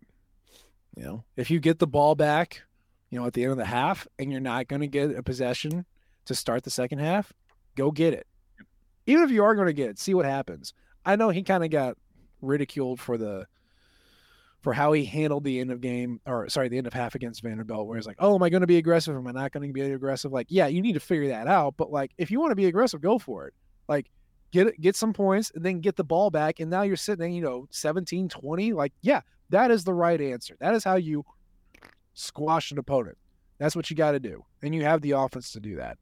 If you get the ball back, at the end of the half and you're not going to get a possession to start the second half, go get it. Even if you are going to get it, see what happens. I know he kind of got ridiculed for how he handled the end of game, or sorry, the end of half against Vanderbilt, where he's like, oh, am I going to be aggressive? Am I not going to be aggressive? Like, yeah, you need to figure that out. But like, if you want to be aggressive, go for it. Like, get some points and then get the ball back. And now you're sitting, 17, 20. Like, yeah, that is the right answer. That is how you squash an opponent. That's what you got to do. And you have the offense to do that.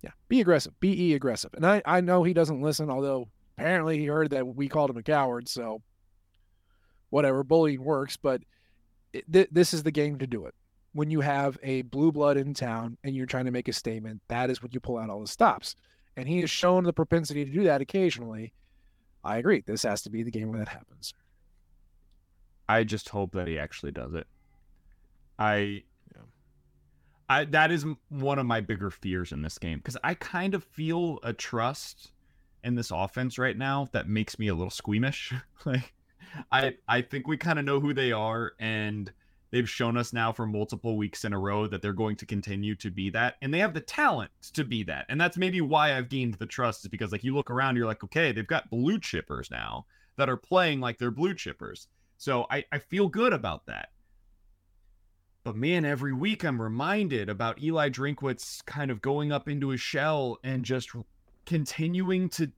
Yeah, be aggressive, be aggressive. And I know he doesn't listen, although apparently he heard that we called him a coward. So whatever, bullying works, but this is the game to do it. When you have a blue blood in town and you're trying to make a statement, that is when you pull out all the stops. And he has shown the propensity to do that occasionally. I agree. This has to be the game where that happens. I just hope that he actually does it. That is one of my bigger fears in this game, because I kind of feel a trust in this offense right now that makes me a little squeamish. Like, I think we kind of know who they are, and they've shown us now for multiple weeks in a row that they're going to continue to be that, and they have the talent to be that. And that's maybe why I've gained the trust, is because like you look around, you're like, okay, they've got blue chippers now that are playing like they're blue chippers. So I feel good about that. But man, every week I'm reminded about Eli Drinkwitz kind of going up into his shell and just continuing to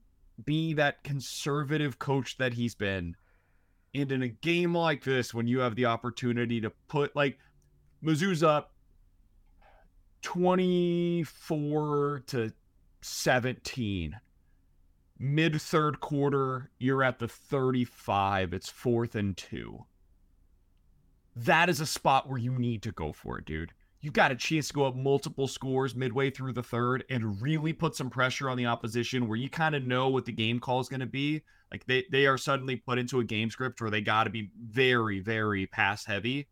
be that conservative coach that he's been. And in a game like this, when you have the opportunity to put, like, Mizzou's up 24-17, mid third quarter, you're at the 35. It's 4th and 2. That is a spot where you need to go for it, dude. You got a chance to go up multiple scores midway through the third and really put some pressure on the opposition, where you kind of know what the game call is going to be. Like, they are suddenly put into a game script where they got to be very, very pass heavy.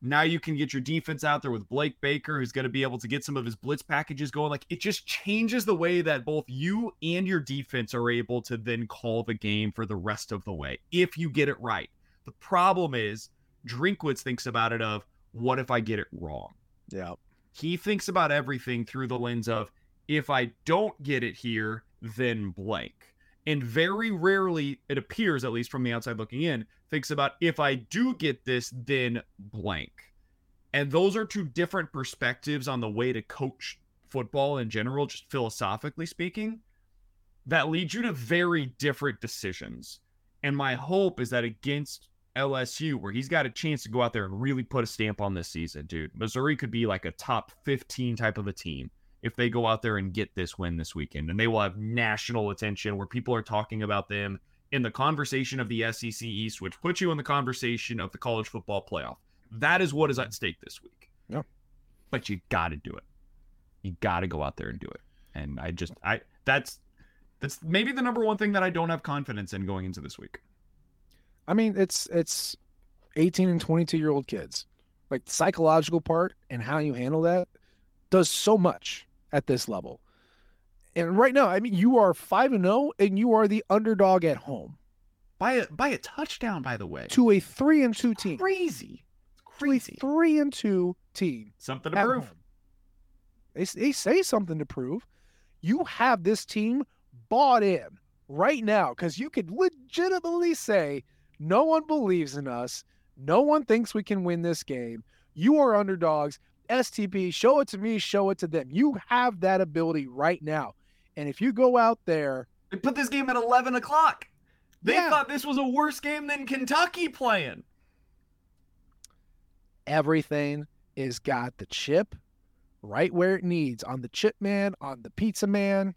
Now you can get your defense out there with Blake Baker, who's going to be able to get some of his blitz packages going. Like, it just changes the way that both you and your defense are able to then call the game for the rest of the way, if you get it right. The problem is Drinkwitz thinks about it of, what if I get it wrong? Yeah. He thinks about everything through the lens of, if I don't get it here, then blank. And very rarely, it appears, at least from the outside looking in, thinks about, if I do get this, then blank. And those are two different perspectives on the way to coach football in general, just philosophically speaking, that lead you to very different decisions. And my hope is that against LSU, where he's got a chance to go out there and really put a stamp on this season, dude, Missouri could be like a top 15 type of a team if they go out there and get this win this weekend, and they will have national attention where people are talking about them in the conversation of the SEC East, which puts you in the conversation of the college football playoff. That is what is at stake this week. Yeah, but you got to do it. You got to go out there and do it. And that's maybe the number one thing that I don't have confidence in going into this week. I mean, it's 18 and 22-year-old kids. Like, the psychological part and how you handle that does so much at this level. And right now, I mean, you are 5-0, and you are the underdog at home. By a touchdown, by the way. To a 3-2 team. Crazy. Crazy. 3-2 team. Something to prove. They say something to prove. You have this team bought in right now, because you could legitimately say, no one believes in us. No one thinks we can win this game. You are underdogs. STP, show it to me, show it to them. You have that ability right now. And if you go out there... They put this game at 11 o'clock. They thought this was a worse game than Kentucky playing. Everything is got the chip right where it needs. On the chip man, on the pizza man,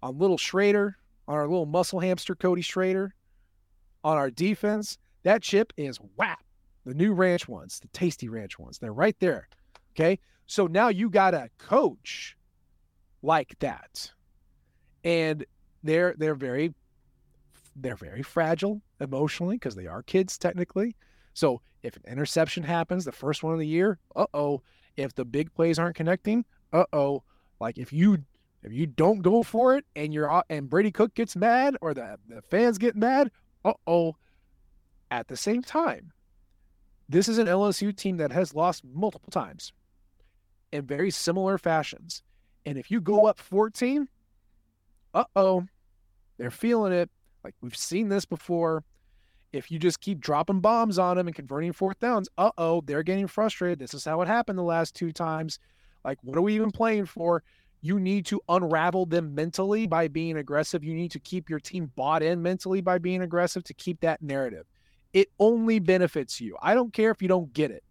on little Schrader, on our little muscle hamster, Cody Schrader. On our defense, that chip is whap. The new ranch ones, the tasty ranch ones, they're right there. Okay? So now you got a coach like that. And they're very fragile emotionally, because they are kids technically. So if an interception happens, the first one of the year, if the big plays aren't connecting, like if you don't go for it and Brady Cook gets mad, or the fans get mad, at the same time, This is an LSU team that has lost multiple times in very similar fashions. And if you go up 14, they're feeling it. Like, we've seen this before. If you just keep dropping bombs on them and converting fourth downs, they're getting frustrated. This is how it happened the last two times. Like, what are we even playing for? You need to unravel them mentally by being aggressive. You need to keep your team bought in mentally by being aggressive to keep that narrative. It only benefits you. I don't care if you don't get it.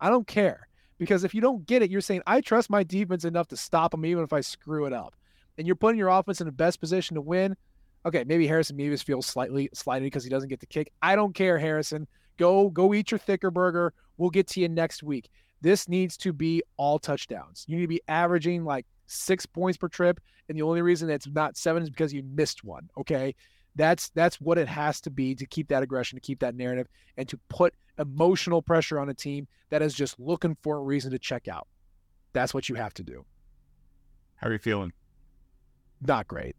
I don't care. Because if you don't get it, you're saying, I trust my defense enough to stop them even if I screw it up. And you're putting your offense in the best position to win. Okay, maybe Harrison Meavis feels slightly slighted because he doesn't get the kick. I don't care, Harrison. Go eat your thicker burger. We'll get to you next week. This needs to be all touchdowns. You need to be averaging like 6 points per trip, and the only reason it's not seven is because you missed one, okay? That's what it has to be to keep that aggression, to keep that narrative, and to put emotional pressure on a team that is just looking for a reason to check out. That's what you have to do. How are you feeling? Not great.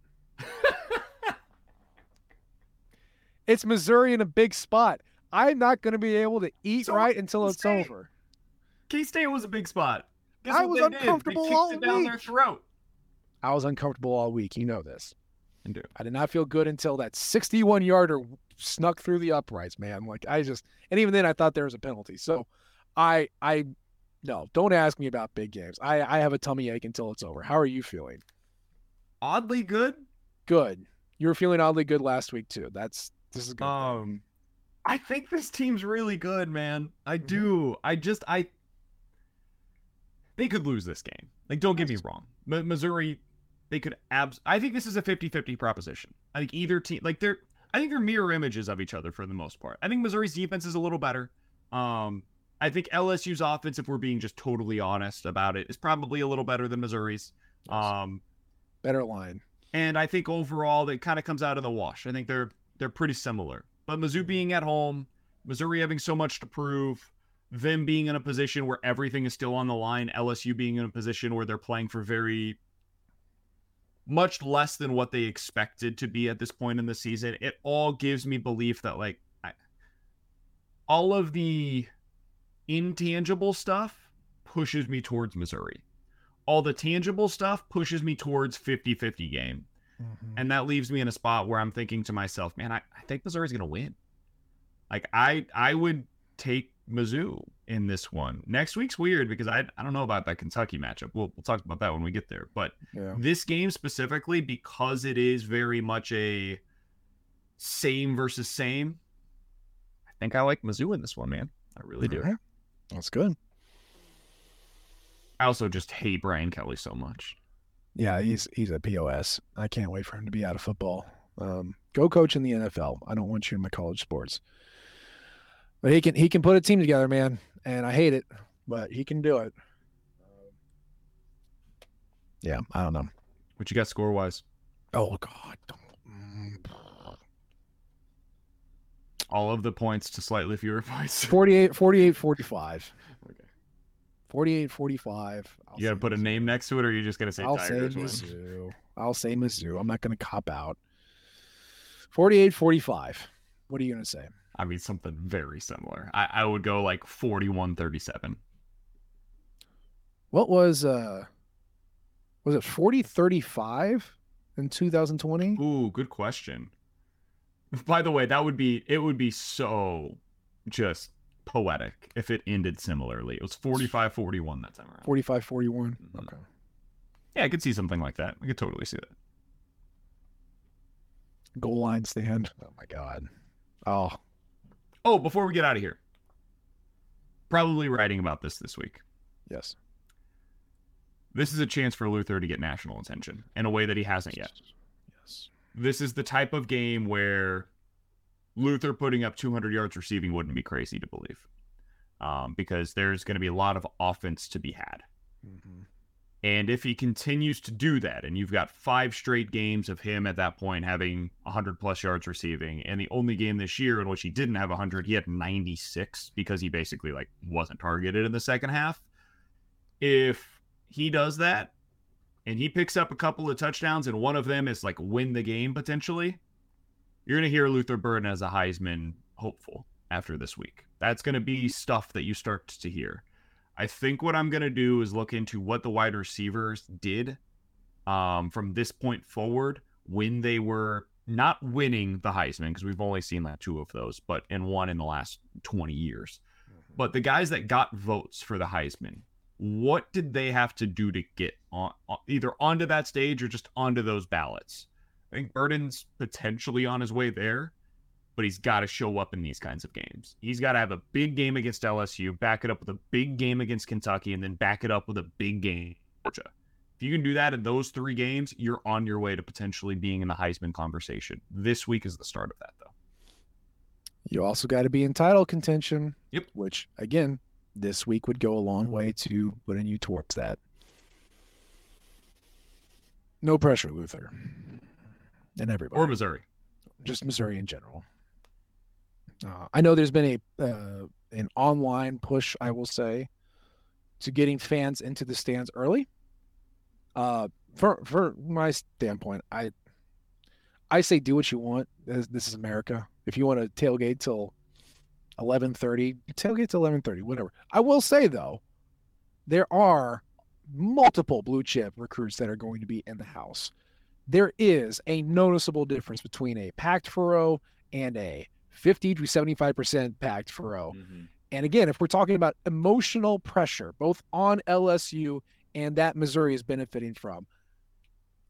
It's Missouri in a big spot. I'm not going to be able to eat right until it's over. K-State was a big spot. I was uncomfortable all week. They kicked it down their throat. I was uncomfortable all week. You know this. I did not feel good until that 61-yarder snuck through the uprights, man. Like, I just, and even then I thought there was a penalty. So no, don't ask me about big games. I have a tummy ache until it's over. How are you feeling? Oddly good. Good. You were feeling oddly good last week too. This is good. I think this team's really good, man. I do. They could lose this game. Like, don't get me wrong. Missouri, they could I think this is a 50-50 proposition. I think either team, like, I think they're mirror images of each other for the most part. I think Missouri's defense is a little better. I think LSU's offense, if we're being just totally honest about it, is probably a little better than Missouri's. Better line. And I think overall that kind of comes out of the wash. I think they're pretty similar. But Mizzou being at home, Missouri having so much to prove, them being in a position where everything is still on the line, LSU being in a position where they're playing for very much less than what they expected to be at this point in the season. It all gives me belief that, like, all of the intangible stuff pushes me towards Missouri. All the tangible stuff pushes me towards 50-50 game. Mm-hmm. And that leaves me in a spot where I'm thinking to myself, man, I think Missouri's going to win. Like, I would take Mizzou in this one. Next week's weird because I don't know about that Kentucky matchup. We'll talk about that when we get there. But yeah, this game specifically, because it is very much a same versus same, I think I like Mizzou in this one, man. I really do. Right. That's good. I also just hate Brian Kelly so much. Yeah, he's a POS. I can't wait for him to be out of football. Go coach in the NFL. I don't want you in my college sports. But he can put a team together, man, and I hate it, but he can do it. Yeah, I don't know. What you got score-wise? Oh, God. All of the points to slightly fewer points. 48-45. Okay. 48-45. You got to put a name next to it, or are you just going to say Tigers? I'll say Mizzou. I'm not going to cop out. 48-45. What are you going to say? I mean, something very similar. I would go like 41-37. What was it 40-35 in 2020? Ooh, good question. By the way, it would be so just poetic if it ended similarly. It was 45-41 that time around. 45-41. Mm-hmm. Okay. Yeah, I could see something like that. I could totally see that. Goal line stand. Oh my God. Oh, before we get out of here, probably writing about this week. Yes. This is a chance for Luther to get national attention in a way that he hasn't yet. Yes. This is the type of game where Luther putting up 200 yards receiving wouldn't be crazy to believe, because there's going to be a lot of offense to be had. Mm-hmm. And if he continues to do that, and you've got 5 straight games of him at that point having 100-plus yards receiving, and the only game this year in which he didn't have 100, he had 96 because he basically wasn't targeted in the second half. If he does that, and he picks up a couple of touchdowns, and one of them is win the game potentially, you're going to hear Luther Burden as a Heisman hopeful after this week. That's going to be stuff that you start to hear. I think what I'm going to do is look into what the wide receivers did from this point forward when they were not winning the Heisman, because we've only seen like two of those, but and one in the last 20 years. Mm-hmm. But the guys that got votes for the Heisman, what did they have to do to get on either onto that stage or just onto those ballots? I think Burden's potentially on his way there, but he's got to show up in these kinds of games. He's got to have a big game against LSU, back it up with a big game against Kentucky, and then back it up with a big game against Georgia. If you can do that in those three games, you're on your way to potentially being in the Heisman conversation. This week is the start of that, though. You also got to be in title contention, yep. Which, again, this week would go a long way to putting you towards that. No pressure, Luther. And everybody. Or Missouri. Just Missouri in general. I know there's been an online push, I will say, to getting fans into the stands early. For my standpoint, I say do what you want. This is America. If you want to tailgate till 11:30, tailgate till 11:30, whatever. I will say, though, there are multiple blue chip recruits that are going to be in the house. There is a noticeable difference between a packed furrow and a 50 to 75% packed furrow. Mm-hmm. And again, if we're talking about emotional pressure, both on LSU and that Missouri is benefiting from.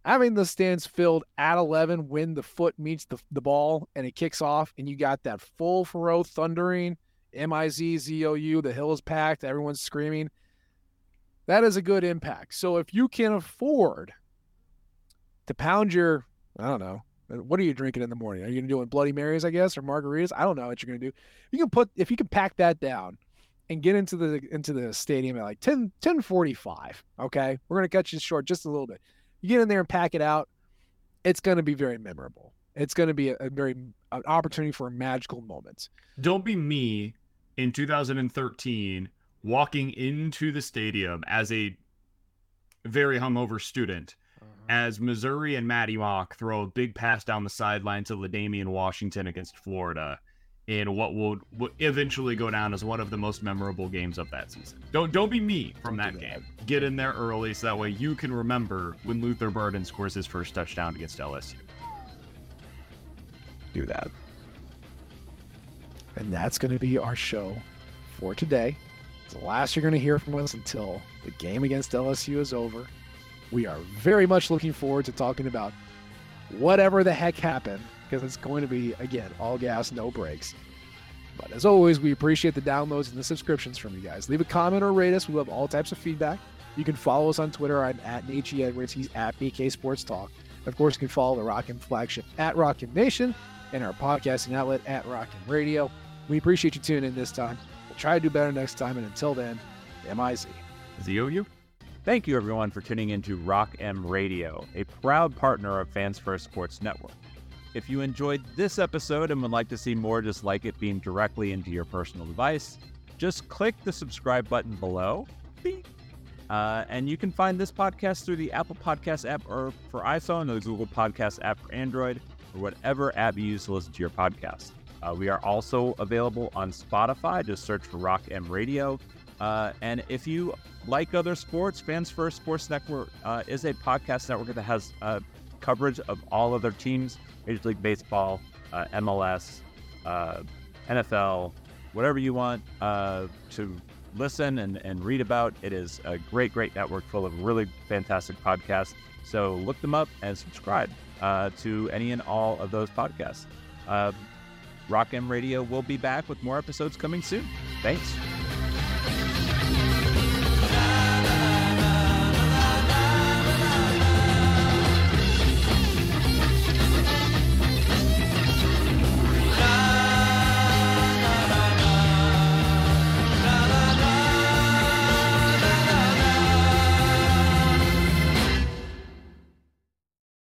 Having the stands filled at 11 when the foot meets the ball and it kicks off and you got that full furrow thundering, M-I-Z-Z-O-U, the hill is packed, everyone's screaming. That is a good impact. So if you can afford to pound your, I don't know, what are you drinking in the morning? Are you going to do Bloody Marys, I guess, or margaritas? I don't know what you're going to do. If you can pack that down and get into the stadium at like 10:45, okay? We're going to cut you short just a little bit. You get in there and pack it out, it's going to be very memorable. It's going to be an opportunity for a magical moment. Don't be me in 2013 walking into the stadium as a very hungover student as Missouri and Matty Mock throw a big pass down the sideline to LaDainian Washington against Florida in what will eventually go down as one of the most memorable games of that season. Don't be me from that game. Get in there early so that way you can remember when Luther Burden scores his first touchdown against LSU. Do that. And that's going to be our show for today. It's the last you're going to hear from us until the game against LSU is over. We are very much looking forward to talking about whatever the heck happened, because it's going to be, again, all gas, no brakes. But as always, we appreciate the downloads and the subscriptions from you guys. Leave a comment or rate us. We love all types of feedback. You can follow us on Twitter. I'm at Nate Edwards. He's at BK Sports Talk. Of course, you can follow the Rock M flagship at Rock M Nation and our podcasting outlet at Rock M Radio. We appreciate you tuning in this time. We'll try to do better next time. And until then, M-I-Z. Z-O-U. Thank you, everyone, for tuning in to Rock M Radio, a proud partner of Fans First Sports Network. If you enjoyed this episode and would like to see more just like it beamed directly into your personal device, just click the subscribe button below. And you can find this podcast through the Apple Podcast app or for iPhone or the Google Podcast app for Android or whatever app you use to listen to your podcast. We are also available on Spotify. Just search for Rock M Radio. And if you like other sports, Fans First Sports Network is a podcast network that has coverage of all other teams. Major League Baseball, MLS, NFL, whatever you want to listen and read about. It is a great, great network full of really fantastic podcasts. So look them up and subscribe to any and all of those podcasts. Rock M Radio will be back with more episodes coming soon. Thanks.